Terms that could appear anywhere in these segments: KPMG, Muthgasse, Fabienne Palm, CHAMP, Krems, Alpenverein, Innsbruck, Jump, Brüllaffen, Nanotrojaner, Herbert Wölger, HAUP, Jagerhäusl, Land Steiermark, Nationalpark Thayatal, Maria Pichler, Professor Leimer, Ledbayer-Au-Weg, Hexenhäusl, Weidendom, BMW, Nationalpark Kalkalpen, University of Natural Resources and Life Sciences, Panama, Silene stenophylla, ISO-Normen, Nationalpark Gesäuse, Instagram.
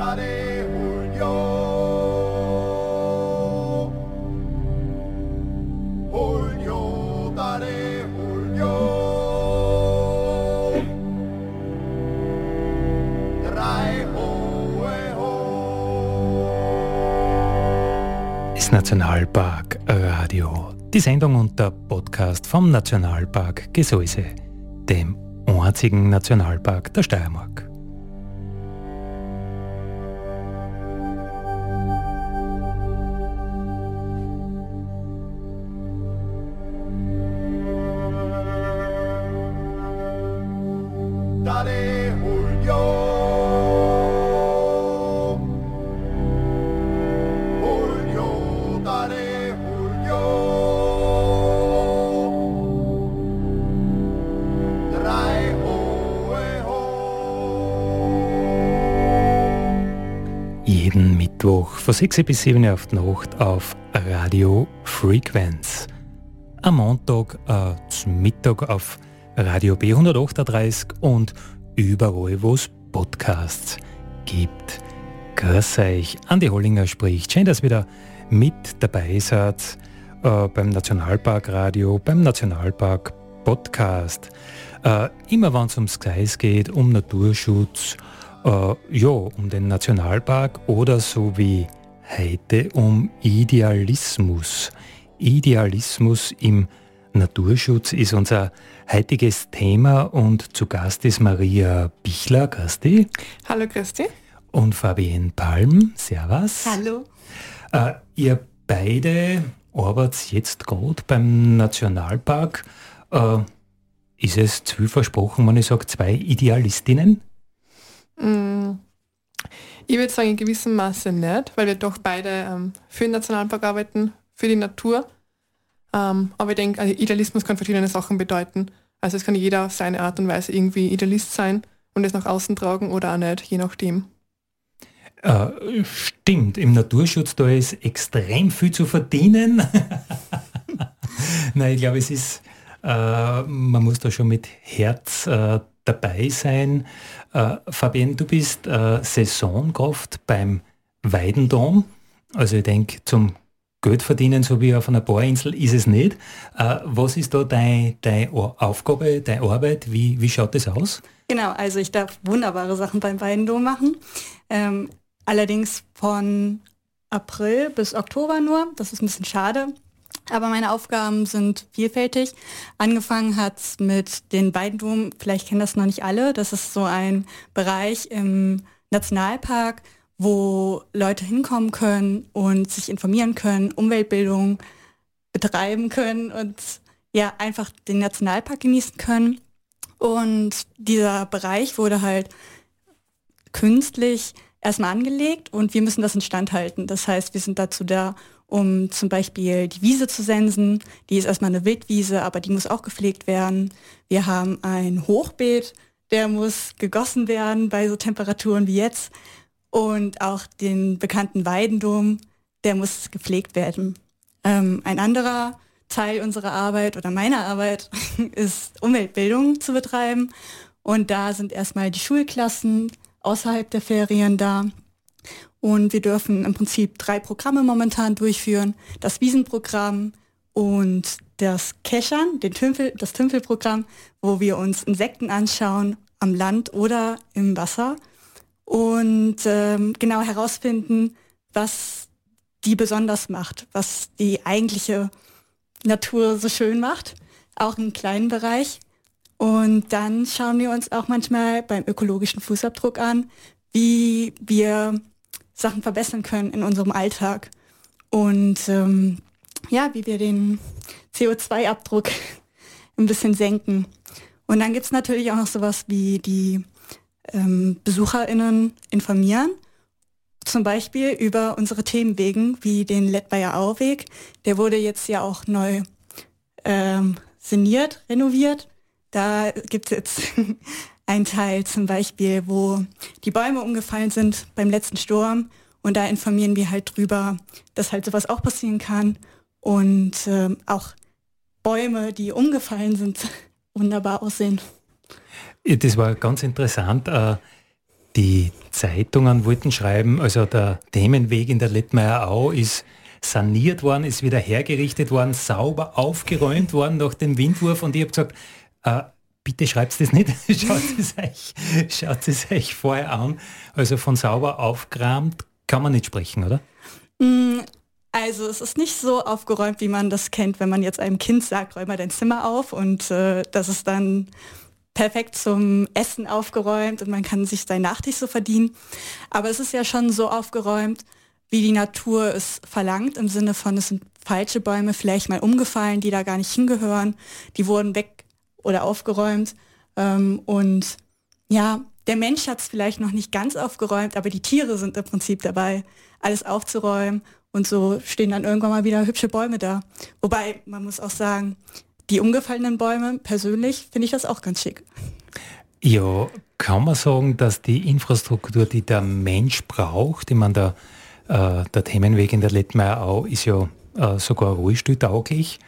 Das Nationalpark Radio, die Sendung und der Podcast vom Nationalpark Gesäuse, dem einzigen Nationalpark der Steiermark. Jeden Mittwoch von 6 bis 7 auf die Nacht auf Radio Frequenz. Am Montag zum Mittag auf Radio B138 und überall, wo es Podcasts gibt. Grüß euch, Andi Hollinger spricht. Schön, dass ihr wieder mit dabei seid beim Nationalpark Radio, beim Nationalpark Podcast. Immer wenn es ums Gseis geht, um Naturschutz, um den Nationalpark oder so wie heute um Idealismus. Idealismus im Naturschutz ist unser heutiges Thema und zu Gast ist Maria Pichler. Christi. Hallo Christi. Und Fabienne Palm. Servus. Hallo. Ihr beide arbeitet jetzt gerade beim Nationalpark. Ist es zu viel versprochen, wenn ich sage, zwei Idealistinnen? Ich würde sagen, in gewissem Maße nicht, weil wir doch beide für den Nationalpark arbeiten, für die Natur. Aber ich denke, also Idealismus kann verschiedene Sachen bedeuten. Also es kann jeder auf seine Art und Weise irgendwie Idealist sein und es nach außen tragen oder auch nicht, je nachdem. Stimmt, im Naturschutz, da ist extrem viel zu verdienen. Nein, ich glaube, es ist, man muss da schon mit Herz dabei sein. Fabienne, du bist Saisonkraft beim Weidendom. Also ich denke, zum Geld verdienen, so wie auf einer Bauinsel, ist es nicht. Was ist da deine Aufgabe, deine Arbeit? Wie schaut das aus? Genau, also ich darf wunderbare Sachen beim Weidendom machen. Allerdings von April bis Oktober nur. Das ist ein bisschen schade. Aber meine Aufgaben sind vielfältig. Angefangen hat es mit den Weidendom, vielleicht kennen das noch nicht alle, das ist so ein Bereich im Nationalpark, wo Leute hinkommen können und sich informieren können, Umweltbildung betreiben können und ja einfach den Nationalpark genießen können. Und dieser Bereich wurde halt künstlich erstmal angelegt und wir müssen das instand halten. Das heißt, wir sind dazu da, um zum Beispiel die Wiese zu sensen. Die ist erstmal eine Wildwiese, aber die muss auch gepflegt werden. Wir haben ein Hochbeet, der muss gegossen werden bei so Temperaturen wie jetzt. Und auch den bekannten Weidendom, der muss gepflegt werden. Ein anderer Teil unserer Arbeit oder meiner Arbeit ist Umweltbildung zu betreiben. Und da sind erstmal die Schulklassen außerhalb der Ferien da. Und wir dürfen im Prinzip 3 Programme momentan durchführen. Das Wiesenprogramm und das Keschern, das Tümpelprogramm, wo wir uns Insekten anschauen am Land oder im Wasser und genau herausfinden, was die besonders macht, was die eigentliche Natur so schön macht, auch im kleinen Bereich. Und dann schauen wir uns auch manchmal beim ökologischen Fußabdruck an, wie wir Sachen verbessern können in unserem Alltag und wie wir den CO2-Abdruck ein bisschen senken. Und dann gibt es natürlich auch noch sowas wie die BesucherInnen informieren, zum Beispiel über unsere Themenwegen wie den Ledbayer-Au-Weg. Der wurde jetzt ja auch neu saniert, renoviert. Da gibt es jetzt ein Teil zum Beispiel, wo die Bäume umgefallen sind beim letzten Sturm und da informieren wir halt drüber, dass halt sowas auch passieren kann und auch Bäume, die umgefallen sind, wunderbar aussehen. Das war ganz interessant. Die Zeitungen wollten schreiben, also der Themenweg in der Ledmaierau ist saniert worden, ist wieder hergerichtet worden, sauber aufgeräumt worden nach dem Windwurf. Und ich habe gesagt, bitte schreibt das nicht, schaut es euch vorher an. Also von sauber aufgeräumt kann man nicht sprechen, oder? Also es ist nicht so aufgeräumt, wie man das kennt, wenn man jetzt einem Kind sagt, räum mal dein Zimmer auf und das ist dann perfekt zum Essen aufgeräumt und man kann sich seinen Nachtisch so verdienen. Aber es ist ja schon so aufgeräumt, wie die Natur es verlangt, im Sinne von, es sind falsche Bäume vielleicht mal umgefallen, die da gar nicht hingehören, die wurden weg oder aufgeräumt. Und ja, der Mensch hat es vielleicht noch nicht ganz aufgeräumt, aber die Tiere sind im Prinzip dabei, alles aufzuräumen und so stehen dann irgendwann mal wieder hübsche Bäume da. Wobei, man muss auch sagen, die umgefallenen Bäume, persönlich finde ich das auch ganz schick. Ja, kann man sagen, dass die Infrastruktur, die der Mensch braucht, ich meine, der Themenweg in der Ledmaierau ist ja sogar rollstuhltauglich.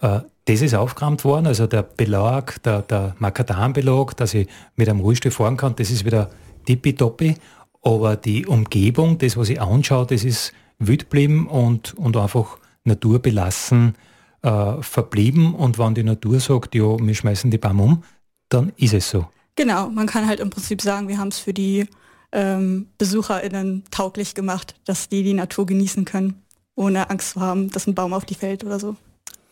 Das ist aufgeräumt worden, also der Belag, der Makadambelag, dass ich mit einem Rollstuhl fahren kann, das ist wieder tippitoppi. Aber die Umgebung, das, was ich anschaue, das ist wild geblieben und einfach naturbelassen verblieben. Und wenn die Natur sagt, ja, wir schmeißen die Bäume um, dann ist es so. Genau, man kann halt im Prinzip sagen, wir haben es für die BesucherInnen tauglich gemacht, dass die Natur genießen können, ohne Angst zu haben, dass ein Baum auf die fällt oder so.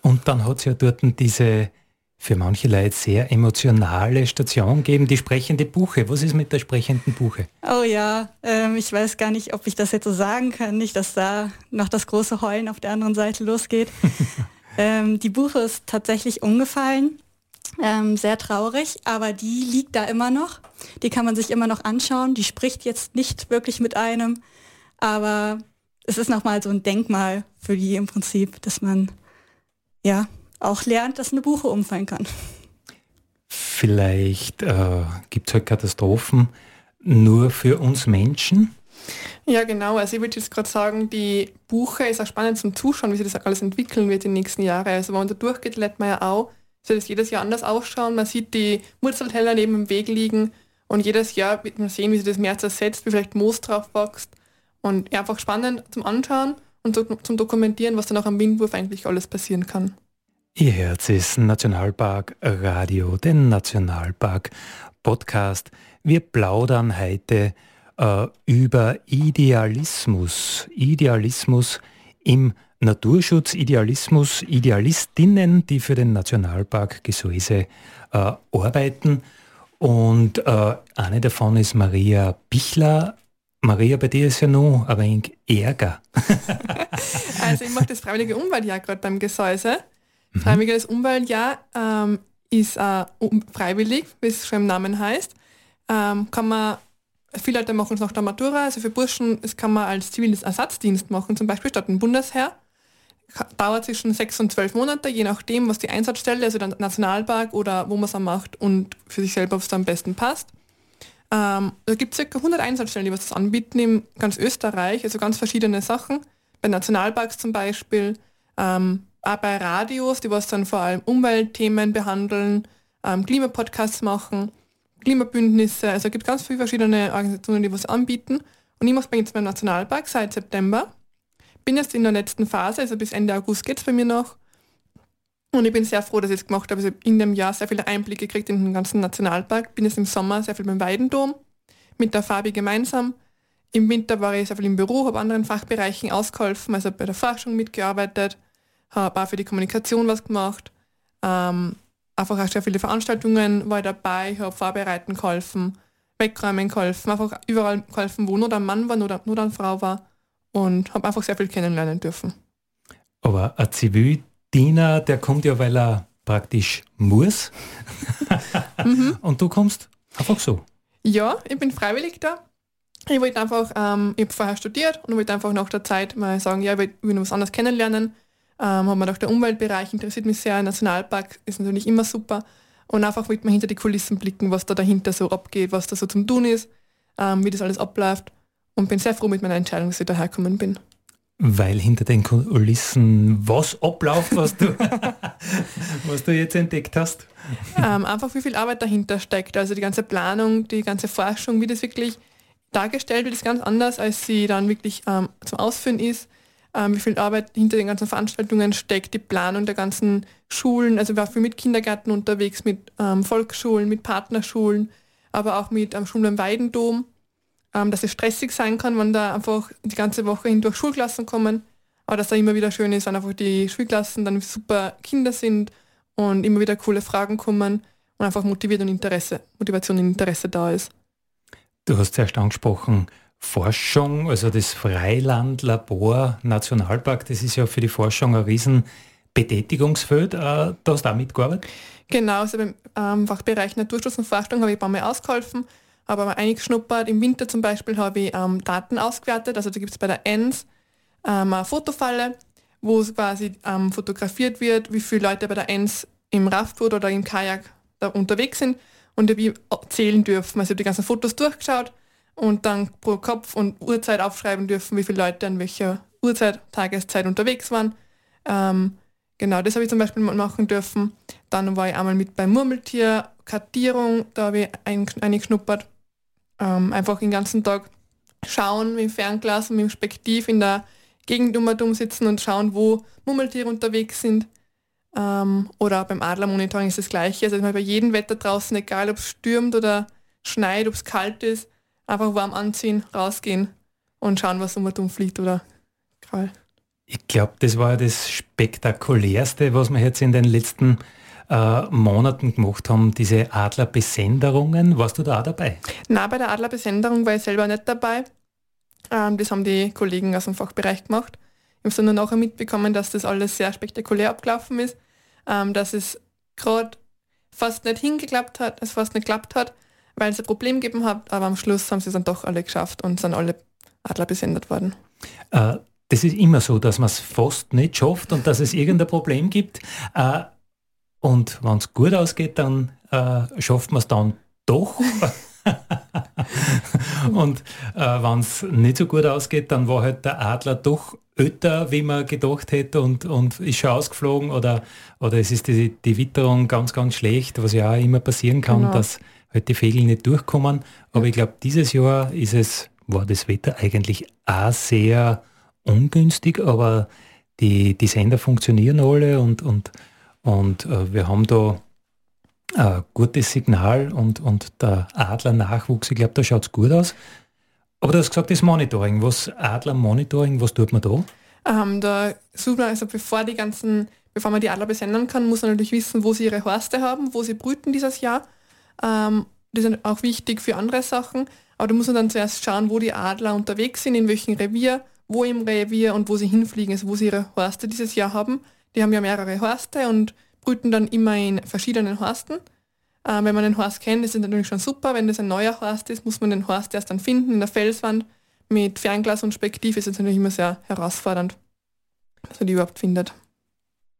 Und dann hat es ja dort diese für manche Leute sehr emotionale Station gegeben, die sprechende Buche. Was ist mit der sprechenden Buche? Oh ja, ich weiß gar nicht, ob ich das jetzt so sagen kann, nicht, dass da noch das große Heulen auf der anderen Seite losgeht. Die Buche ist tatsächlich umgefallen. Sehr traurig, aber die liegt da immer noch. Die kann man sich immer noch anschauen. Die spricht jetzt nicht wirklich mit einem, aber es ist nochmal so ein Denkmal für die im Prinzip, dass man ja auch lernt, dass eine Buche umfallen kann. Vielleicht gibt es halt Katastrophen nur für uns Menschen. Ja, genau. Also ich würde jetzt gerade sagen, die Buche ist auch spannend zum Zuschauen, wie sich das alles entwickeln wird in den nächsten Jahren. Also wenn man da durchgeht, lernt man ja auch, soll das jedes Jahr anders ausschauen. Man sieht die Murzelteller neben dem Weg liegen und jedes Jahr wird man sehen, wie sich das Meer zersetzt, wie vielleicht Moos drauf wächst. Und einfach spannend zum Anschauen und zum Dokumentieren, was dann auch am Windwurf eigentlich alles passieren kann. Ihr Herz ist Nationalpark Radio, den Nationalpark Podcast. Wir plaudern heute über Idealismus im Naturschutz, Idealistinnen, die für den Nationalpark Gesäuse arbeiten. Und eine davon ist Maria Pichler. Maria, bei dir ist ja noch ein wenig Ärger. Also ich mache das Freiwillige Umweltjahr gerade beim Gesäuse. Freiwilliges Umweltjahr ist freiwillig, wie es schon im Namen heißt. Kann man, viele Leute machen es nach der Matura, also für Burschen, das kann man als ziviles Ersatzdienst machen, zum Beispiel statt dem Bundesheer. Dauert zwischen 6 und 12 Monate, je nachdem, was die Einsatzstelle, also der Nationalpark oder wo man es macht und für sich selber, ob es da am besten passt. Da gibt es ca. 100 Einsatzstellen, die was das anbieten in ganz Österreich, also ganz verschiedene Sachen. Bei Nationalparks zum Beispiel, auch bei Radios, die was dann vor allem Umweltthemen behandeln, Klimapodcasts machen, Klimabündnisse. Also es gibt ganz viele verschiedene Organisationen, die was anbieten. Und ich mache jetzt beim Nationalpark seit September. Bin jetzt in der letzten Phase, also bis Ende August geht es bei mir noch. Und ich bin sehr froh, dass ich es gemacht habe. Ich habe in dem Jahr sehr viele Einblicke gekriegt in den ganzen Nationalpark. Bin jetzt im Sommer sehr viel beim Weidendom, mit der Fabi gemeinsam. Im Winter war ich sehr viel im Büro, habe anderen Fachbereichen ausgeholfen, also bei der Forschung mitgearbeitet, habe auch für die Kommunikation was gemacht. Einfach auch sehr viele Veranstaltungen war ich dabei, ich habe vorbereiten geholfen, wegräumen geholfen, einfach überall geholfen, wo nur ein Mann war, nur eine Frau war. Und habe einfach sehr viel kennenlernen dürfen. Aber ein Zivildiener, der kommt ja, weil er praktisch muss. Und du kommst einfach so. Ja, ich bin freiwillig da. Ich wollte einfach, ich habe vorher studiert und wollte einfach nach der Zeit mal sagen, ja, ich will noch was anderes kennenlernen. Habe mir gedacht, der Umweltbereich interessiert mich sehr, Nationalpark ist natürlich immer super. Und einfach wollte man hinter die Kulissen blicken, was da dahinter so abgeht, was da so zum Tun ist, wie das alles abläuft. Und bin sehr froh mit meiner Entscheidung, dass ich dahergekommen bin. Weil hinter den Kulissen was abläuft, was du jetzt entdeckt hast? Einfach wie viel Arbeit dahinter steckt. Also die ganze Planung, die ganze Forschung, wie das wirklich dargestellt wird, ist ganz anders, als sie dann wirklich zum Ausführen ist. Wie viel Arbeit hinter den ganzen Veranstaltungen steckt, die Planung der ganzen Schulen. Also wir waren viel mit Kindergärten unterwegs, mit Volksschulen, mit Partnerschulen, aber auch mit Schulen im Weidendom, dass es stressig sein kann, wenn da einfach die ganze Woche hindurch Schulklassen kommen. Aber dass da immer wieder schön ist, wenn einfach die Schulklassen dann super Kinder sind und immer wieder coole Fragen kommen und einfach Motivation und Interesse da ist. Du hast zuerst angesprochen, Forschung, also das Freilandlabor Nationalpark, das ist ja für die Forschung ein Riesenbetätigungsfeld. Da hast du auch mitgearbeitet? Genau, also im Fachbereich Naturschutz und Forschung habe ich ein paar Mal ausgeholfen, habe aber eingeschnuppert. Im Winter zum Beispiel habe ich Daten ausgewertet, also da gibt es bei der ENS eine Fotofalle, wo es quasi fotografiert wird, wie viele Leute bei der ENS im Raftboot oder im Kajak da unterwegs sind, und ich habe zählen dürfen. Also ich habe die ganzen Fotos durchgeschaut und dann pro Kopf und Uhrzeit aufschreiben dürfen, wie viele Leute an welcher Uhrzeit, Tageszeit unterwegs waren. Genau, das habe ich zum Beispiel machen dürfen. Dann war ich einmal mit beim Murmeltier, Kartierung, da habe ich eingeschnuppert. Einfach den ganzen Tag schauen mit dem Fernglas und mit dem Spektiv in der Gegend sitzen und schauen, wo Murmeltiere unterwegs sind. Oder beim Adlermonitoring ist das Gleiche. Also bei jedem Wetter draußen, egal ob es stürmt oder schneit, ob es kalt ist, einfach warm anziehen, rausgehen und schauen, was fliegt oder Kraul. Ich glaube, das war ja das Spektakulärste, was wir jetzt in den letzten Monaten gemacht haben, diese Adlerbesenderungen. Warst du da auch dabei? Nein, bei der Adlerbesenderung war ich selber nicht dabei. Das haben die Kollegen aus dem Fachbereich gemacht. Ich habe es dann nachher mitbekommen, dass das alles sehr spektakulär abgelaufen ist, dass es gerade fast nicht geklappt hat, weil es ein Problem gegeben hat, aber am Schluss haben sie es dann doch alle geschafft und sind alle Adler besendet worden. Das ist immer so, dass man es fast nicht schafft und dass es irgendein Problem gibt. Und wenn es gut ausgeht, dann schafft man es dann doch. Und wenn es nicht so gut ausgeht, dann war halt der Adler doch öter, wie man gedacht hätte, und ist schon ausgeflogen oder es ist die Witterung ganz, ganz schlecht, was ja auch immer passieren kann, genau, dass halt die Vögel nicht durchkommen. Aber ich glaube, dieses Jahr war das Wetter eigentlich auch sehr ungünstig, aber die Sender funktionieren alle und wir haben da ein gutes Signal und der Adlernachwuchs, ich glaube, da schaut es gut aus. Aber du hast gesagt, das Monitoring, Adlermonitoring, was tut man da? Da sucht man, also bevor man die Adler besendern kann, muss man natürlich wissen, wo sie ihre Horste haben, wo sie brüten dieses Jahr. Das ist auch wichtig für andere Sachen, aber da muss man dann zuerst schauen, wo die Adler unterwegs sind, in welchem Revier, wo im Revier und wo sie hinfliegen, also wo sie ihre Horste dieses Jahr haben. Die haben ja mehrere Horste und brüten dann immer in verschiedenen Horsten. Wenn man den Horst kennt, ist es natürlich schon super. Wenn das ein neuer Horst ist, muss man den Horst erst dann finden in der Felswand. Mit Fernglas und Spektiv ist es natürlich immer sehr herausfordernd, dass man die überhaupt findet.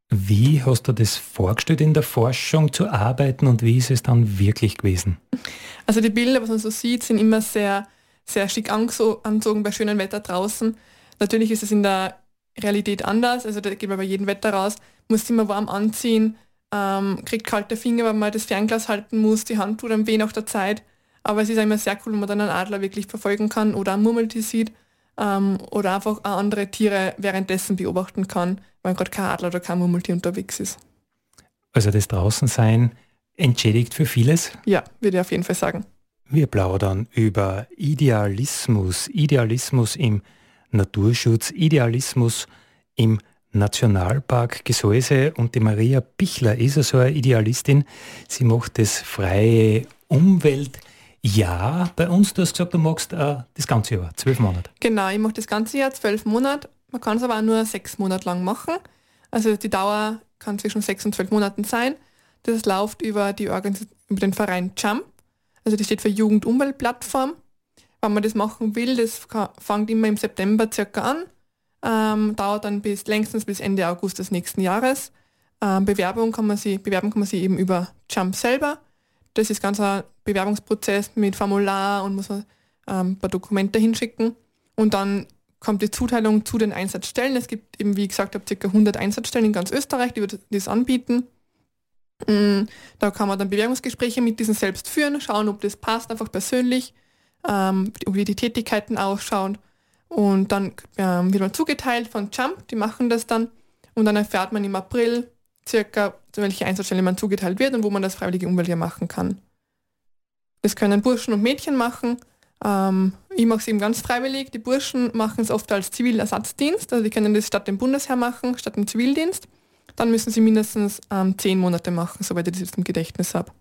Wie hast du das vorgestellt, in der Forschung zu arbeiten, und wie ist es dann wirklich gewesen? Also die Bilder, was man so sieht, sind immer sehr, sehr schick angezogen bei schönem Wetter draußen. Natürlich ist es in der Realität anders, also da geht man bei jedem Wetter raus, muss immer warm anziehen, kriegt kalte Finger, weil man das Fernglas halten muss, die Hand tut einem weh nach der Zeit. Aber es ist immer sehr cool, wenn man dann einen Adler wirklich verfolgen kann oder einen Murmeltier sieht. Oder einfach auch andere Tiere währenddessen beobachten kann, weil gerade kein Adler oder kein Murmeltier unterwegs ist. Also das Draußensein entschädigt für vieles? Ja, würde ich auf jeden Fall sagen. Wir plaudern über Idealismus im Naturschutz, Idealismus im Nationalpark Gesäuse, und die Maria Pichler ist so eine Idealistin. Sie macht das freie Umwelt. Ja, bei uns, du hast gesagt, du magst das ganze Jahr, 12 Monate. Genau, ich mache das ganze Jahr, 12 Monate. Man kann es aber auch nur 6 Monate lang machen. Also die Dauer kann zwischen 6 und 12 Monaten sein. Das läuft über den Verein Jump. Also die steht für Jugend-Umwelt-Plattform. Wenn man das machen will, das fängt immer im September circa an. Dauert dann längstens bis Ende August des nächsten Jahres. Bewerben kann man sich eben über Jump selber. Das ist ganz ein Bewerbungsprozess mit Formular und muss man ein paar Dokumente hinschicken. Und dann kommt die Zuteilung zu den Einsatzstellen. Es gibt eben, wie ich gesagt habe, ca. 100 Einsatzstellen in ganz Österreich, die das anbieten. Da kann man dann Bewerbungsgespräche mit diesen selbst führen, schauen, ob das passt, einfach persönlich. wie die Tätigkeiten ausschauen. Und dann wird man zugeteilt von Jump, die machen das dann. Und dann erfährt man im April circa, zu welcher Einsatzstelle man zugeteilt wird und wo man das freiwillige Umweltjahr machen kann. Das können Burschen und Mädchen machen. Ich mache es eben ganz freiwillig. Die Burschen machen es oft als Zivilersatzdienst. Also die können das statt dem Bundesheer machen, statt dem Zivildienst. Dann müssen sie mindestens 10 Monate machen, soweit ich das jetzt im Gedächtnis habe.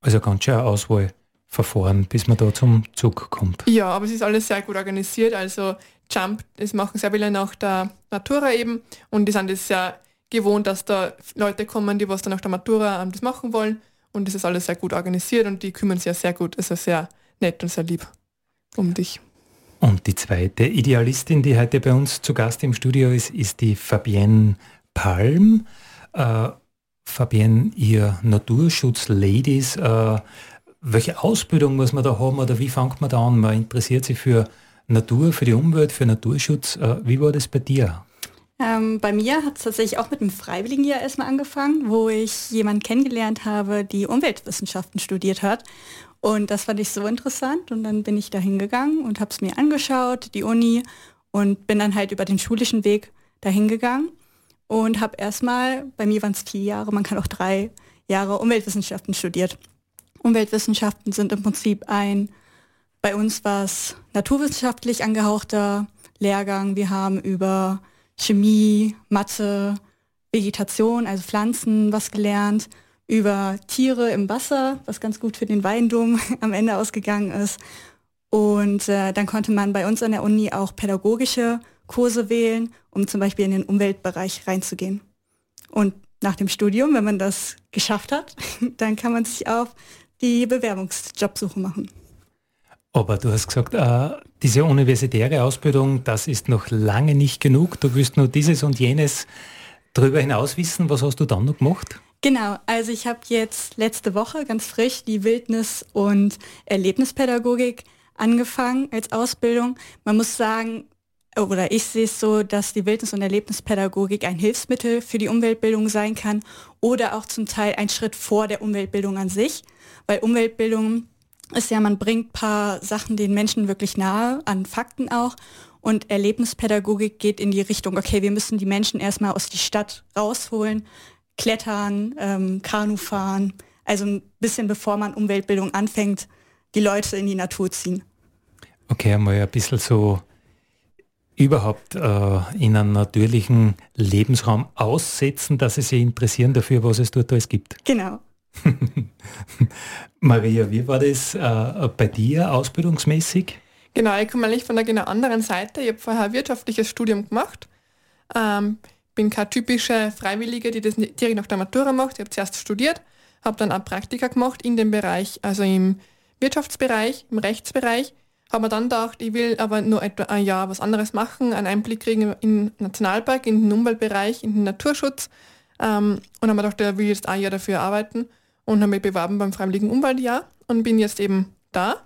Also ganz schön Auswahlverfahren, bis man da zum Zug kommt. Ja, aber es ist alles sehr gut organisiert. Also Jump, das machen sehr viele nach der Matura eben. Und die sind das sehr gewohnt, dass da Leute kommen, die was dann nach der Matura das machen wollen. Und das ist alles sehr gut organisiert und die kümmern sich ja sehr gut. Also sehr nett und sehr lieb um dich. Und die zweite Idealistin, die heute bei uns zu Gast im Studio ist, ist die Fabienne Palm. Fabienne, ihr Naturschutz-Ladies, welche Ausbildung muss man da haben oder wie fängt man da an? Man interessiert sich für Natur, für die Umwelt, für Naturschutz. Wie war das bei dir? Bei mir hat es tatsächlich auch mit einem Freiwilligenjahr erstmal angefangen, wo ich jemanden kennengelernt habe, die Umweltwissenschaften studiert hat. Und das fand ich so interessant und dann bin ich da hingegangen und habe es mir angeschaut, die Uni, und bin dann halt über den schulischen Weg dahin gegangen und habe erstmal, bei mir waren es 4 Jahre, man kann auch 3 Jahre Umweltwissenschaften studiert. Umweltwissenschaften sind im Prinzip bei uns war es naturwissenschaftlich angehauchter Lehrgang. Wir haben über Chemie, Mathe, Vegetation, also Pflanzen, was gelernt, über Tiere im Wasser, was ganz gut für den Weidendom am Ende ausgegangen ist. Und dann konnte man bei uns an der Uni auch pädagogische Kurse wählen, um zum Beispiel in den Umweltbereich reinzugehen. Und nach dem Studium, wenn man das geschafft hat, dann kann man sich auf die Bewerbungsjobsuche machen. Aber du hast gesagt, diese universitäre Ausbildung, das ist noch lange nicht genug. Du willst nur dieses und jenes darüber hinaus wissen. Was hast du dann noch gemacht? Genau, also ich habe jetzt letzte Woche ganz frisch die Wildnis- und Erlebnispädagogik angefangen als Ausbildung. Man muss sagen, oder ich sehe es so, dass die Wildnis- und Erlebnispädagogik ein Hilfsmittel für die Umweltbildung sein kann oder auch zum Teil ein Schritt vor der Umweltbildung an sich, weil Umweltbildung ist ja, man bringt ein paar Sachen den Menschen wirklich nahe, an Fakten auch. Und Erlebnispädagogik geht in die Richtung, okay, wir müssen die Menschen erstmal aus der Stadt rausholen, klettern, Kanu fahren. Also ein bisschen bevor man Umweltbildung anfängt, die Leute in die Natur ziehen. Okay, einmal ein bisschen so überhaupt in einen natürlichen Lebensraum aussetzen, dass sie sich interessieren dafür, was es dort alles gibt. Genau. Maria, wie war das bei dir ausbildungsmäßig? Genau, ich komme eigentlich von einer genau anderen Seite. Ich habe vorher ein wirtschaftliches Studium gemacht. Bin keine typische Freiwillige, die das direkt nach der Matura macht. Ich habe zuerst studiert, habe dann auch Praktika gemacht in dem Bereich, also im Wirtschaftsbereich, im Rechtsbereich. Habe mir dann gedacht, ich will aber nur etwa ein Jahr was anderes machen, einen Einblick kriegen in den Nationalpark, in den Umweltbereich, in den Naturschutz. Und habe mir gedacht, da will ich jetzt ein Jahr dafür arbeiten. Und habe mich beworben beim Freiwilligen Umweltjahr und bin jetzt eben da,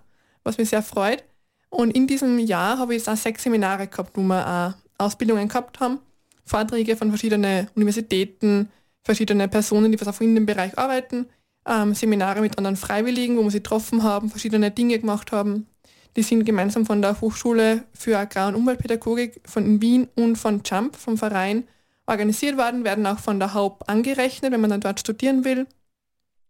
was mich sehr freut. Und in diesem Jahr habe ich jetzt auch 6 Seminare gehabt, wo wir auch Ausbildungen gehabt haben, Vorträge von verschiedenen Universitäten, verschiedene Personen, die auch in dem Bereich arbeiten, Seminare mit anderen Freiwilligen, wo wir sie getroffen haben, verschiedene Dinge gemacht haben. Die sind gemeinsam von der Hochschule für Agrar- und Umweltpädagogik von Wien und von CHAMP, vom Verein, organisiert worden, werden auch von der HAUP angerechnet, wenn man dann dort studieren will.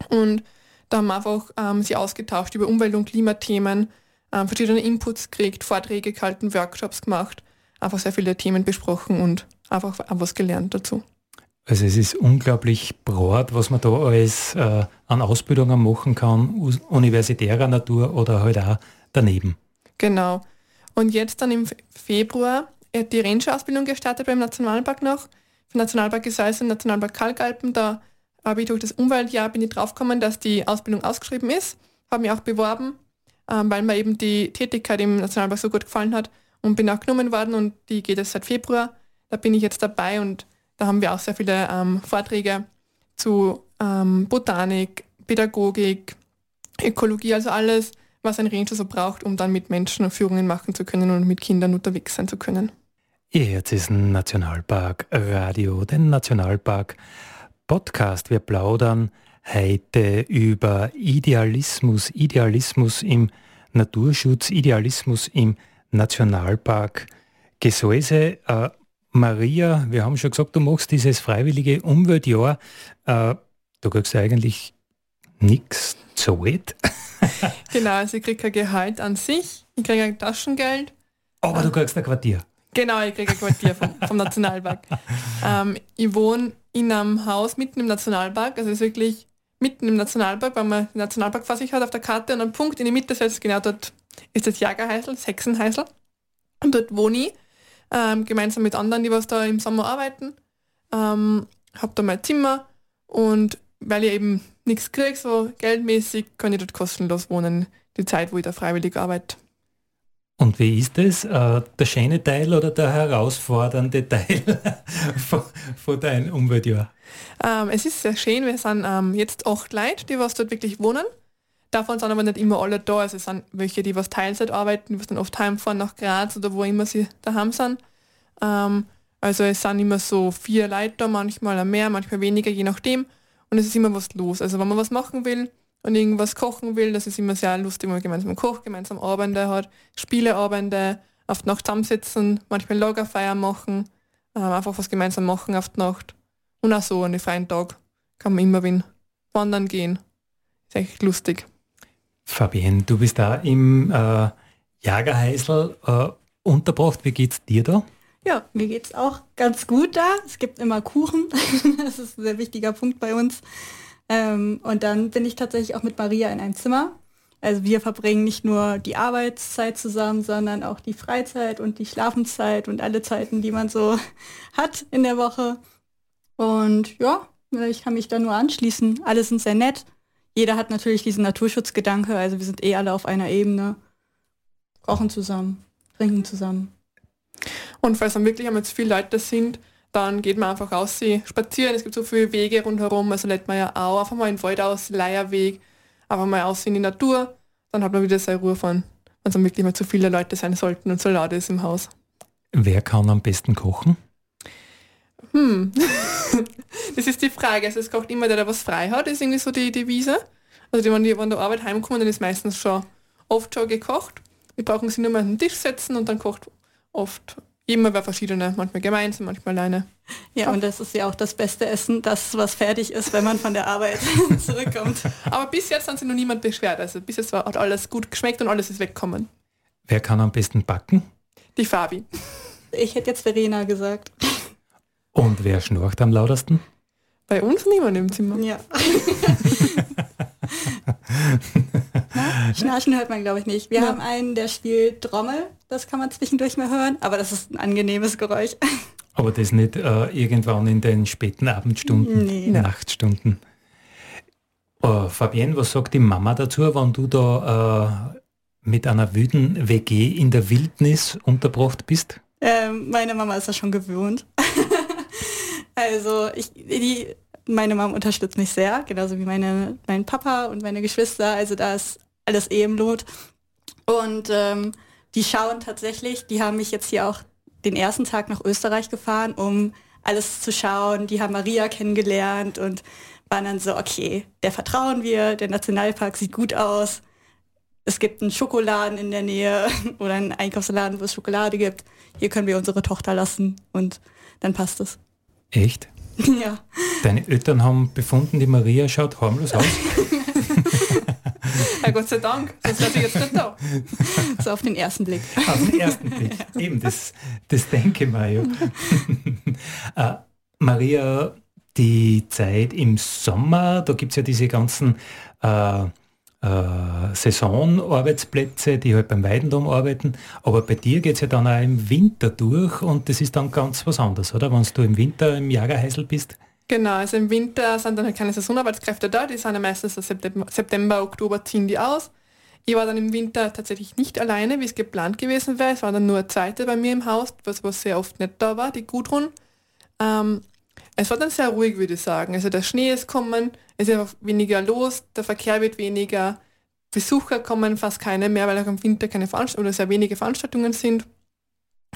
Und da haben wir einfach sie ausgetauscht über Umwelt- und Klimathemen, verschiedene Inputs gekriegt, Vorträge gehalten, Workshops gemacht, einfach sehr viele Themen besprochen und einfach was gelernt dazu. Also es ist unglaublich broad, was man da alles an Ausbildungen machen kann, universitärer Natur oder halt auch daneben. Genau. Und jetzt dann im Februar die Ranger-Ausbildung gestartet beim Nationalpark noch. Vom Nationalpark Gesäuse und Nationalpark Kalkalpen, da habe ich durch das Umweltjahr bin ich draufgekommen, dass die Ausbildung ausgeschrieben ist. Habe mich auch beworben, weil mir eben die Tätigkeit im Nationalpark so gut gefallen hat und bin auch genommen worden und die geht es seit Februar. Da bin ich jetzt dabei und da haben wir auch sehr viele Vorträge zu Botanik, Pädagogik, Ökologie, also alles, was ein Ranger so braucht, um dann mit Menschen Führungen machen zu können und mit Kindern unterwegs sein zu können. Ihr Herz ist ein Nationalpark Radio, den Nationalpark Podcast. Wir plaudern heute über Idealismus im Naturschutzidealismus im Nationalpark Gesäuse. Maria, wir haben schon gesagt, du machst dieses freiwillige Umweltjahr. Du kriegst eigentlich nichts zahlt. Genau, also ich kriege kein Gehalt an sich, ich kriege ein Taschengeld. Aber du kriegst ein Quartier. Genau, ich kriege ein Quartier vom Nationalpark. Ich wohne in einem Haus mitten im Nationalpark, also es ist wirklich mitten im Nationalpark, weil man den Nationalpark vor sich hat auf der Karte und einen Punkt in die Mitte setzt, genau dort ist das Jagerhäusl, das Hexenhäusl. Und dort wohne ich, gemeinsam mit anderen, die was da im Sommer arbeiten. Habe da mein Zimmer und weil ich eben nichts kriege, so geldmäßig, kann ich dort kostenlos wohnen, die Zeit, wo ich da freiwillig arbeite. Und wie ist das? Der schöne Teil oder der herausfordernde Teil von deinem Umweltjahr? Es ist sehr schön, wir sind jetzt 8 Leute, die was dort wirklich wohnen. Davon sind aber nicht immer alle da. Also es sind welche, die was Teilzeit arbeiten, die dann oft heimfahren nach Graz oder wo immer sie daheim sind. Also es sind immer so 4 Leute da, manchmal mehr, manchmal weniger, je nachdem. Und es ist immer was los. Also wenn man was machen will, und irgendwas kochen will, das ist immer sehr lustig, wenn man gemeinsam kocht, gemeinsam Abende hat, Spieleabende, auf die Nacht zusammensitzen, manchmal Lagerfeier machen, einfach was gemeinsam machen auf die Nacht. Und auch so an den freien Tag kann man immer wandern gehen. Ist echt lustig. Fabienne, du bist da im Jagerhäusl untergebracht. Wie geht's dir da? Ja, mir geht's auch ganz gut da. Es gibt immer Kuchen. Das ist ein sehr wichtiger Punkt bei uns. Und dann bin ich tatsächlich auch mit Maria in einem Zimmer. Also wir verbringen nicht nur die Arbeitszeit zusammen, sondern auch die Freizeit und die Schlafenszeit und alle Zeiten, die man so hat in der Woche. Und ja, ich kann mich da nur anschließen. Alle sind sehr nett. Jeder hat natürlich diesen Naturschutzgedanke. Also wir sind eh alle auf einer Ebene. Kochen zusammen, trinken zusammen. Und falls dann wirklich einmal zu viele Leute sind, dann geht man einfach raus, spazieren, es gibt so viele Wege rundherum, also Ledbayer-Au, einfach mal in den Wald aus, Leierweg, einfach mal aus in die Natur, dann hat man wieder seine Ruhe von, wenn es dann wirklich mal zu viele Leute sein sollten und so laut ist im Haus. Wer kann am besten kochen? Das ist die Frage, also es kocht immer der was frei hat, ist irgendwie so die Devise. Also die, wenn der Arbeit heimkommen, dann ist meistens oft schon gekocht. Wir brauchen sie nur mal an den Tisch setzen und dann kocht oft immer bei verschiedenen, manchmal gemeinsam, manchmal alleine. Ja, und das ist ja auch das beste Essen, das, was fertig ist, wenn man von der Arbeit zurückkommt. Aber bis jetzt hat sich noch niemand beschwert. Also bis jetzt hat alles gut geschmeckt und alles ist weggekommen. Wer kann am besten backen? Die Fabi. Ich hätte jetzt Verena gesagt. Und wer schnurcht am lautesten? Bei uns niemand im Zimmer. Ja. Schnarchen hört man, glaube ich, nicht. Wir haben einen, der spielt Trommel. Das kann man zwischendurch mal hören. Aber das ist ein angenehmes Geräusch. Aber das nicht irgendwann in den späten Abendstunden, Nachtstunden. Fabienne, was sagt die Mama dazu, wenn du da mit einer wilden WG in der Wildnis untergebracht bist? Meine Mama ist das schon gewohnt. Also meine Mama unterstützt mich sehr, genauso wie mein Papa und meine Geschwister. Also da ist alles eh im Lot. Und die schauen tatsächlich, die haben mich jetzt hier auch den ersten Tag nach Österreich gefahren, um alles zu schauen. Die haben Maria kennengelernt und waren dann so, okay, der vertrauen wir, der Nationalpark sieht gut aus. Es gibt einen Schokoladen in der Nähe oder einen Einkaufsladen, wo es Schokolade gibt. Hier können wir unsere Tochter lassen und dann passt es. Echt? Ja. Deine Eltern haben befunden, die Maria schaut harmlos aus. Ja, Gott sei Dank, sonst wäre sie jetzt nicht da. So auf den ersten Blick. Auf den ersten Blick, eben, das denke ich mir ja. Maria, die Zeit im Sommer, da gibt es ja diese ganzen Saisonarbeitsplätze, die halt beim Weidendom arbeiten, aber bei dir geht es ja dann auch im Winter durch und das ist dann ganz was anderes, oder? Wenn du im Winter im Jagerhäusl bist? Genau, also im Winter sind dann halt keine Saisonarbeitskräfte da, die sind ja meistens September, Oktober ziehen die aus. Ich war dann im Winter tatsächlich nicht alleine, wie es geplant gewesen wäre. Es war dann nur eine zweite bei mir im Haus, was sehr oft nicht da war, die Gudrun. Es war dann sehr ruhig, würde ich sagen. Also der Schnee ist gekommen, es ist einfach weniger los, der Verkehr wird weniger, Besucher kommen fast keine mehr, weil auch im Winter keine Veranstaltungen oder sehr wenige Veranstaltungen sind.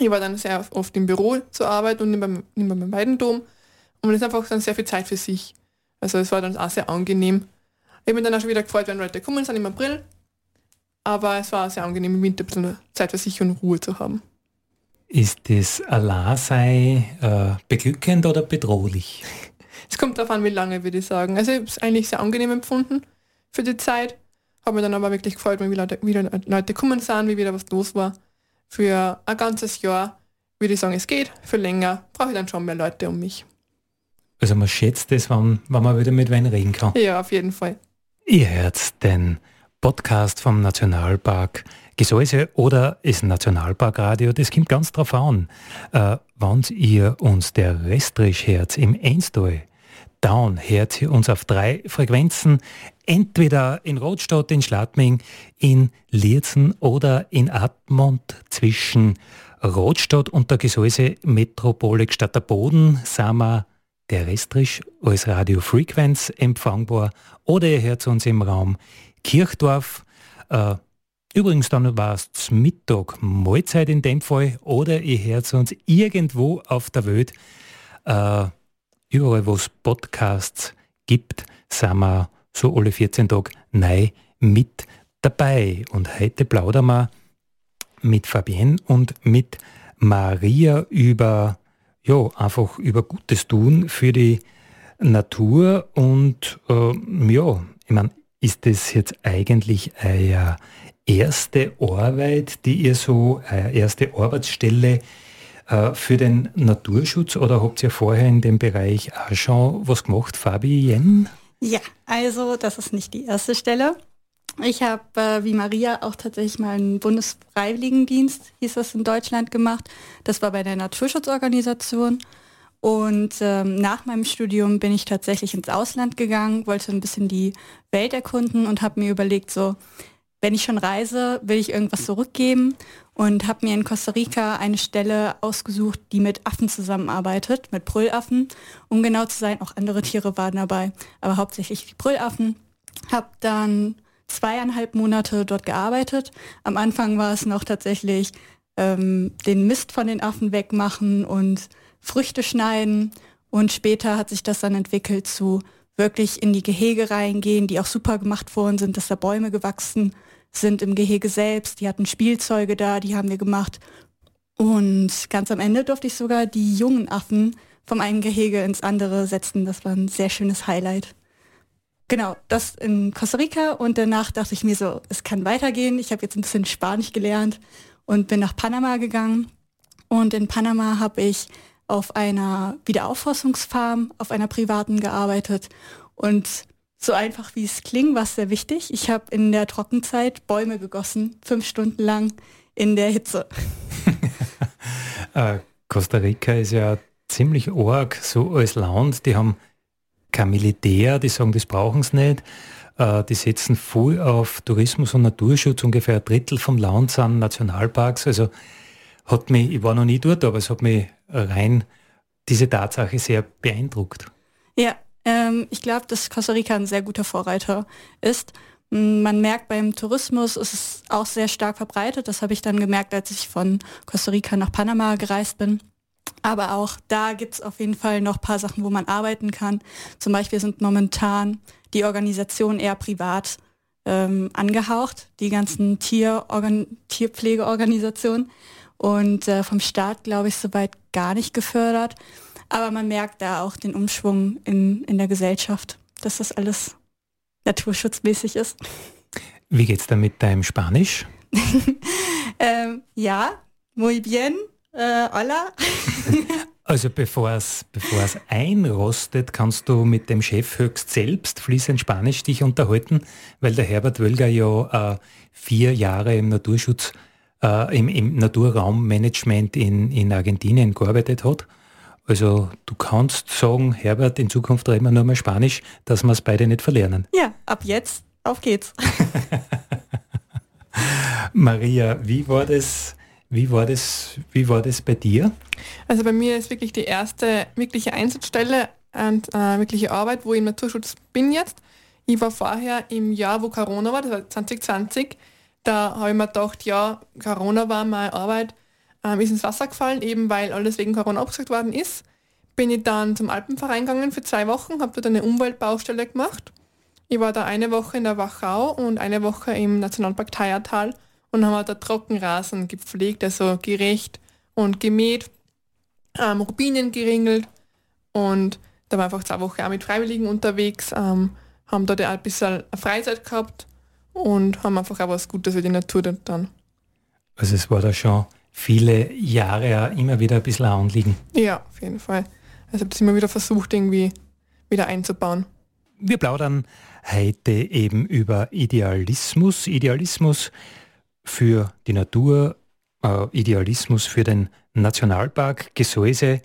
Ich war dann sehr oft im Büro zur Arbeit und immer beim Weidendom. Und es ist einfach dann sehr viel Zeit für sich. Also es war dann auch sehr angenehm. Ich bin dann auch schon wieder gefreut, wenn Leute kommen sind im April. Aber es war sehr angenehm, im Winter ein bisschen Zeit für sich und Ruhe zu haben. Ist das Alleinsein beglückend oder bedrohlich? Es kommt darauf an, wie lange, würde ich sagen. Also ich habe es eigentlich sehr angenehm empfunden für die Zeit. Habe mir dann aber wirklich gefreut, wie wieder Leute kommen sind, wie wieder was los war. Für ein ganzes Jahr würde ich sagen, es geht. Für länger brauche ich dann schon mehr Leute um mich. Also man schätzt es, wenn man wieder mit wem reden kann. Ja, auf jeden Fall. Ihr hört den Podcast vom Nationalpark Gesäuse oder ist Nationalparkradio, das kommt ganz drauf an. Wenn ihr uns der Restrisch hört im Einstal, dann hört ihr uns auf 3 Frequenzen, entweder in Rothstadt, in Schladming, in Lierzen oder in Admont. Zwischen Rothstadt und der Gesäuse Metropole Stadt der Boden sind wir terrestrisch als Radio Frequenz empfangbar oder ihr hört uns im Raum Kirchdorf. Übrigens, dann war es Mittag, Mahlzeit in dem Fall, oder ihr hört uns irgendwo auf der Welt. Überall, wo es Podcasts gibt, sind wir so alle 14 Tage neu mit dabei. Und heute plaudern wir mit Fabienne und mit Maria über, ja, einfach über Gutes tun für die Natur. Und ja, ich meine, ist das jetzt eigentlich eine erste Arbeit, die ihr so, eine erste Arbeitsstelle für den Naturschutz, oder habt ihr vorher in dem Bereich auch schon was gemacht, Fabienne? Ja, also das ist nicht die erste Stelle. Ich habe wie Maria auch tatsächlich mal einen Bundesfreiwilligendienst, hieß das in Deutschland, gemacht. Das war bei der Naturschutzorganisation. Und nach meinem Studium bin ich tatsächlich ins Ausland gegangen, wollte ein bisschen die Welt erkunden und habe mir überlegt, so, wenn ich schon reise, will ich irgendwas zurückgeben, und habe mir in Costa Rica eine Stelle ausgesucht, die mit Affen zusammenarbeitet, mit Brüllaffen. Um genau zu sein, auch andere Tiere waren dabei, aber hauptsächlich die Brüllaffen. Habe dann 2,5 Monate dort gearbeitet. Am Anfang war es noch tatsächlich den Mist von den Affen wegmachen und Früchte schneiden, und später hat sich das dann entwickelt zu wirklich in die Gehege reingehen, die auch super gemacht worden sind, dass da Bäume gewachsen sind im Gehege selbst. Die hatten Spielzeuge da, die haben wir gemacht. Und ganz am Ende durfte ich sogar die jungen Affen vom einen Gehege ins andere setzen. Das war ein sehr schönes Highlight. Genau, das in Costa Rica. Und danach dachte ich mir so, es kann weitergehen. Ich habe jetzt ein bisschen Spanisch gelernt und bin nach Panama gegangen. Und in Panama habe ich auf einer Wiederaufforstungsfarm, auf einer privaten, gearbeitet. Und so einfach wie es klingt, war es sehr wichtig. Ich habe in der Trockenzeit Bäume gegossen, 5 Stunden lang in der Hitze. Costa Rica ist ja ziemlich arg, so als Land. Die haben kein Militär, die sagen, das brauchen sie nicht. Die setzen voll auf Tourismus und Naturschutz. Ungefähr ein Drittel vom Land sind Nationalparks. Also hat mich, ich war noch nie dort, aber es hat mich rein diese Tatsache sehr beeindruckt. Ja, ich glaube, dass Costa Rica ein sehr guter Vorreiter ist. Man merkt beim Tourismus, ist es auch sehr stark verbreitet. Das habe ich dann gemerkt, als ich von Costa Rica nach Panama gereist bin. Aber auch da gibt es auf jeden Fall noch ein paar Sachen, wo man arbeiten kann. Zum Beispiel sind momentan die Organisationen eher privat angehaucht, die ganzen Tierpflegeorganisationen. Und vom Staat, glaube ich, soweit gar nicht gefördert. Aber man merkt da auch den Umschwung in der Gesellschaft, dass das alles naturschutzmäßig ist. Wie geht's da mit deinem Spanisch? Ja, muy bien, hola. Also bevor es einrostet, kannst du mit dem Chef höchst selbst fließend Spanisch dich unterhalten, weil der Herbert Wölger ja 4 Jahre im Naturschutz im Naturraummanagement in Argentinien gearbeitet hat. Also du kannst sagen, Herbert, in Zukunft reden wir nur mehr Spanisch, dass wir es beide nicht verlernen. Ja, ab jetzt, auf geht's. Maria, wie war das bei dir? Also bei mir ist wirklich die erste wirkliche Einsatzstelle und wirkliche Arbeit, wo ich im Naturschutz bin jetzt. Ich war vorher im Jahr, wo Corona war, das war 2020, da habe ich mir gedacht, ja, Corona war meine Arbeit, ist ins Wasser gefallen, eben weil alles wegen Corona abgesagt worden ist. Bin ich dann zum Alpenverein gegangen für 2 Wochen, habe dort eine Umweltbaustelle gemacht Ich war da eine Woche in der Wachau und eine Woche im Nationalpark Thayatal und haben da Trockenrasen gepflegt, also gerecht und gemäht, Rubinien geringelt, und da war einfach 2 Wochen auch mit Freiwilligen unterwegs, haben da ein bisschen Freizeit gehabt und haben einfach auch was Gutes für die Natur dann. Also es war da schon viele Jahre immer wieder ein bisschen ein Anliegen. Ja, auf jeden Fall. Also ich habe das immer wieder versucht, irgendwie wieder einzubauen. Wir plaudern heute eben über Idealismus. Idealismus für die Natur, Idealismus für den Nationalpark Gesäuse.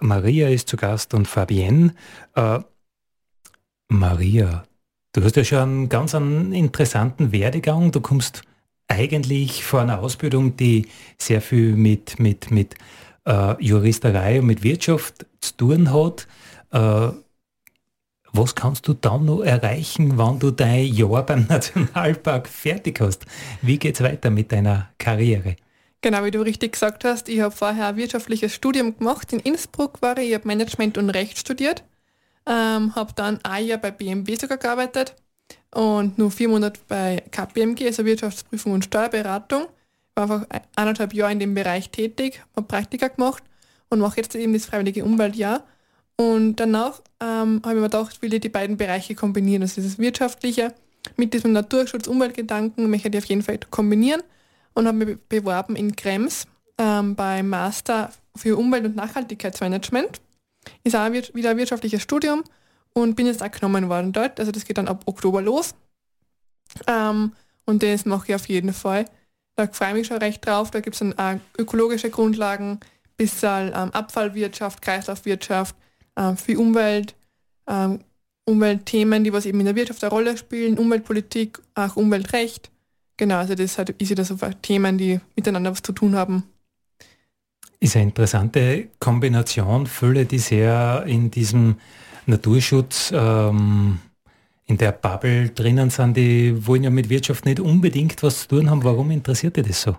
Maria ist zu Gast und Fabienne. Maria, du hast ja schon einen ganz interessanten Werdegang. Du kommst eigentlich von einer Ausbildung, die sehr viel mit Juristerei und mit Wirtschaft zu tun hat. Was kannst du dann noch erreichen, wenn du dein Jahr beim Nationalpark fertig hast? Wie geht es weiter mit deiner Karriere? Genau, wie du richtig gesagt hast, ich habe vorher ein wirtschaftliches Studium gemacht. In Innsbruck war ich habe Management und Recht studiert. Habe dann ein Jahr bei BMW sogar gearbeitet und nur 4 Monate bei KPMG, also Wirtschaftsprüfung und Steuerberatung. War einfach 1,5 Jahre in dem Bereich tätig, habe Praktika gemacht und mache jetzt eben das freiwillige Umweltjahr. Und danach habe ich mir gedacht, will ich die beiden Bereiche kombinieren. Also das Wirtschaftliche mit diesem Naturschutz-Umweltgedanken möchte ich auf jeden Fall kombinieren und habe mich beworben in Krems beim Master für Umwelt- und Nachhaltigkeitsmanagement. Ist auch wieder ein wirtschaftliches Studium und bin jetzt auch genommen worden dort. Also das geht dann ab Oktober los. Und das mache ich auf jeden Fall. Da freue ich mich schon recht drauf. Da gibt es dann auch ökologische Grundlagen, bisschen Abfallwirtschaft, Kreislaufwirtschaft, viel Umwelt, Umweltthemen, die was eben in der Wirtschaft eine Rolle spielen, Umweltpolitik, auch Umweltrecht. Genau, also das ist wieder so Themen, die miteinander was zu tun haben. Ist eine interessante Kombination. Viele, die sehr in diesem Naturschutz, in der Bubble drinnen sind, die wollen ja mit Wirtschaft nicht unbedingt was zu tun haben. Warum interessiert dich das so?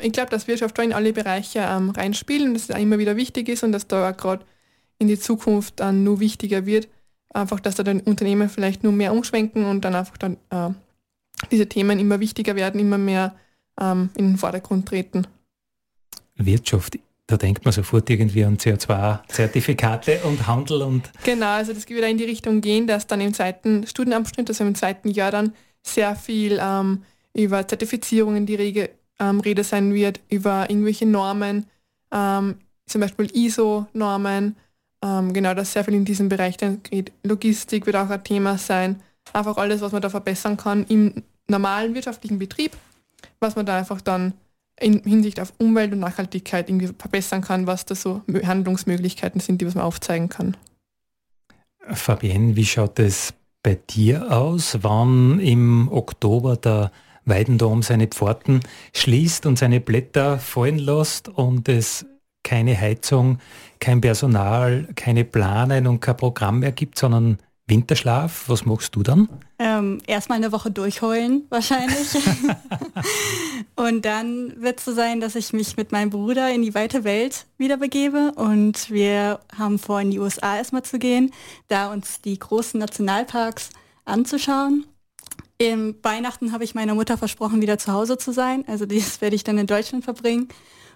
Ich glaube, dass Wirtschaft da in alle Bereiche reinspielt und dass es auch immer wieder wichtig ist und dass da auch gerade in die Zukunft dann nur wichtiger wird. Einfach, dass da dann Unternehmen vielleicht nur mehr umschwenken und dann einfach dann diese Themen immer wichtiger werden, immer mehr in den Vordergrund treten. Wirtschaft, da denkt man sofort irgendwie an CO2-Zertifikate und Handel und... Genau, also das wird auch in die Richtung gehen, dass dann im zweiten Studienabschnitt, also im zweiten Jahr dann sehr viel über Zertifizierungen die Rede sein wird, über irgendwelche Normen, zum Beispiel ISO-Normen, genau, dass sehr viel in diesem Bereich dann geht. Logistik wird auch ein Thema sein, einfach alles, was man da verbessern kann im normalen wirtschaftlichen Betrieb, was man da einfach dann in Hinsicht auf Umwelt und Nachhaltigkeit irgendwie verbessern kann, was da so Handlungsmöglichkeiten sind, die was man aufzeigen kann. Fabienne, wie schaut es bei dir aus, wann im Oktober der Weidendom seine Pforten schließt und seine Blätter fallen lässt und es keine Heizung, kein Personal, keine Planen und kein Programm mehr gibt, sondern Winterschlaf? Was machst du dann? Erstmal eine Woche durchheulen wahrscheinlich. Und dann wird es so sein, dass ich mich mit meinem Bruder in die weite Welt wieder begebe. Und wir haben vor, in die USA erstmal zu gehen, da uns die großen Nationalparks anzuschauen. Im Weihnachten habe ich meiner Mutter versprochen, wieder zu Hause zu sein. Also das werde ich dann in Deutschland verbringen.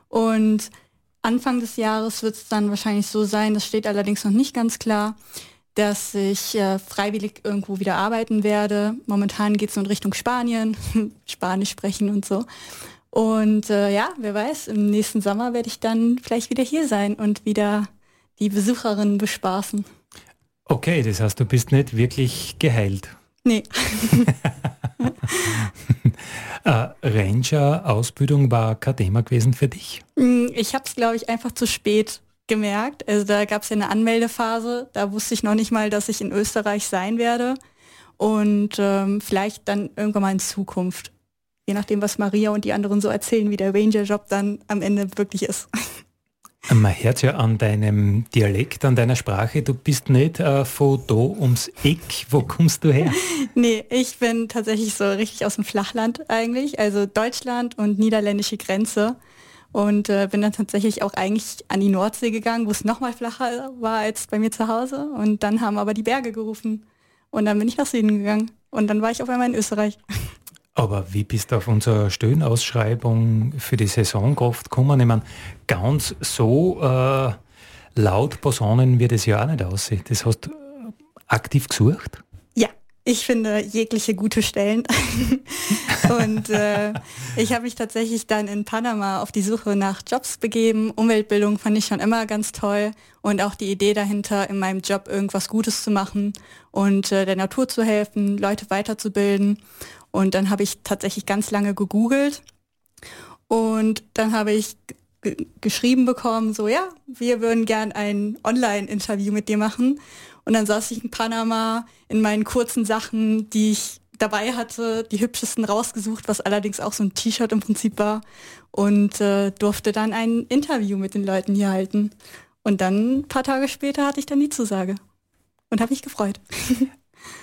Und Anfang des Jahres wird es dann wahrscheinlich so sein, das steht allerdings noch nicht ganz klar, dass ich freiwillig irgendwo wieder arbeiten werde. Momentan geht es in Richtung Spanien, Spanisch sprechen und so. Und ja, wer weiß, im nächsten Sommer werde ich dann vielleicht wieder hier sein und wieder die Besucherinnen bespaßen. Okay, das heißt, du bist nicht wirklich geheilt. Nee. Ranger-Ausbildung war kein Thema gewesen für dich? Ich habe es, glaube ich, einfach zu spät gemerkt. Also da gab es ja eine Anmeldephase, da wusste ich noch nicht mal, dass ich in Österreich sein werde und vielleicht dann irgendwann mal in Zukunft. Je nachdem, was Maria und die anderen so erzählen, wie der Ranger-Job dann am Ende wirklich ist. Man hört ja an deinem Dialekt, an deiner Sprache, du bist nicht von da ums Eck. Wo kommst du her? Nee, ich bin tatsächlich so richtig aus dem Flachland eigentlich, also Deutschland und niederländische Grenze. Und bin dann tatsächlich auch eigentlich an die Nordsee gegangen, wo es nochmal flacher war als bei mir zu Hause. Und dann haben aber die Berge gerufen. Und dann bin ich nach Süden gegangen. Und dann war ich auf einmal in Österreich. Aber wie bist du auf unsere Stellenausschreibung für die Saison gekommen? Ich meine, ganz so laut Posaunen wird es ja auch nicht aussehen. Das hast du aktiv gesucht? Ja, ich finde jegliche gute Stellen. Und ich habe mich tatsächlich dann in Panama auf die Suche nach Jobs begeben. Umweltbildung fand ich schon immer ganz toll. Und auch die Idee dahinter, in meinem Job irgendwas Gutes zu machen und der Natur zu helfen, Leute weiterzubilden. Und dann habe ich tatsächlich ganz lange gegoogelt und dann habe ich geschrieben bekommen, so ja, wir würden gern ein Online-Interview mit dir machen. Und dann saß ich in Panama in meinen kurzen Sachen, die ich dabei hatte, die hübschesten rausgesucht, was allerdings auch so ein T-Shirt im Prinzip war, und durfte dann ein Interview mit den Leuten hier halten. Und dann ein paar Tage später hatte ich dann die Zusage und habe mich gefreut.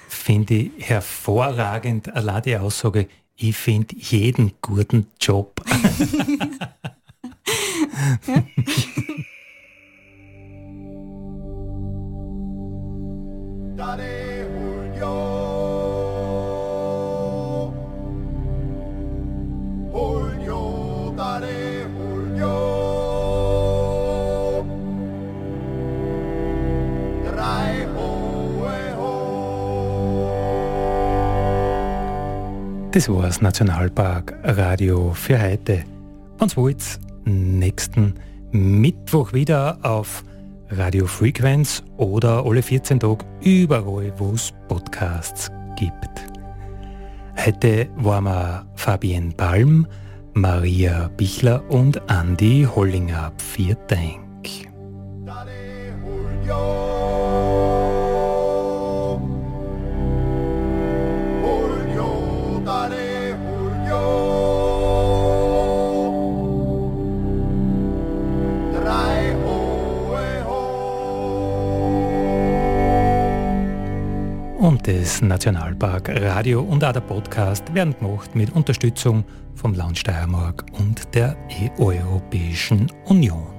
Finde ich hervorragend, allein die Aussage, ich finde jeden guten Job. Ja? Das war das Nationalpark Radio für heute. Uns wollt's nächsten Mittwoch wieder auf Radio Frequenz oder alle 14 Tage überall, wo es Podcasts gibt. Heute waren wir Fabienne Palm, Maria Pichler und Andi Hollinger. Vielen Dank. Und das Nationalpark Radio und auch der Podcast werden gemacht mit Unterstützung vom Land Steiermark und der Europäischen Union.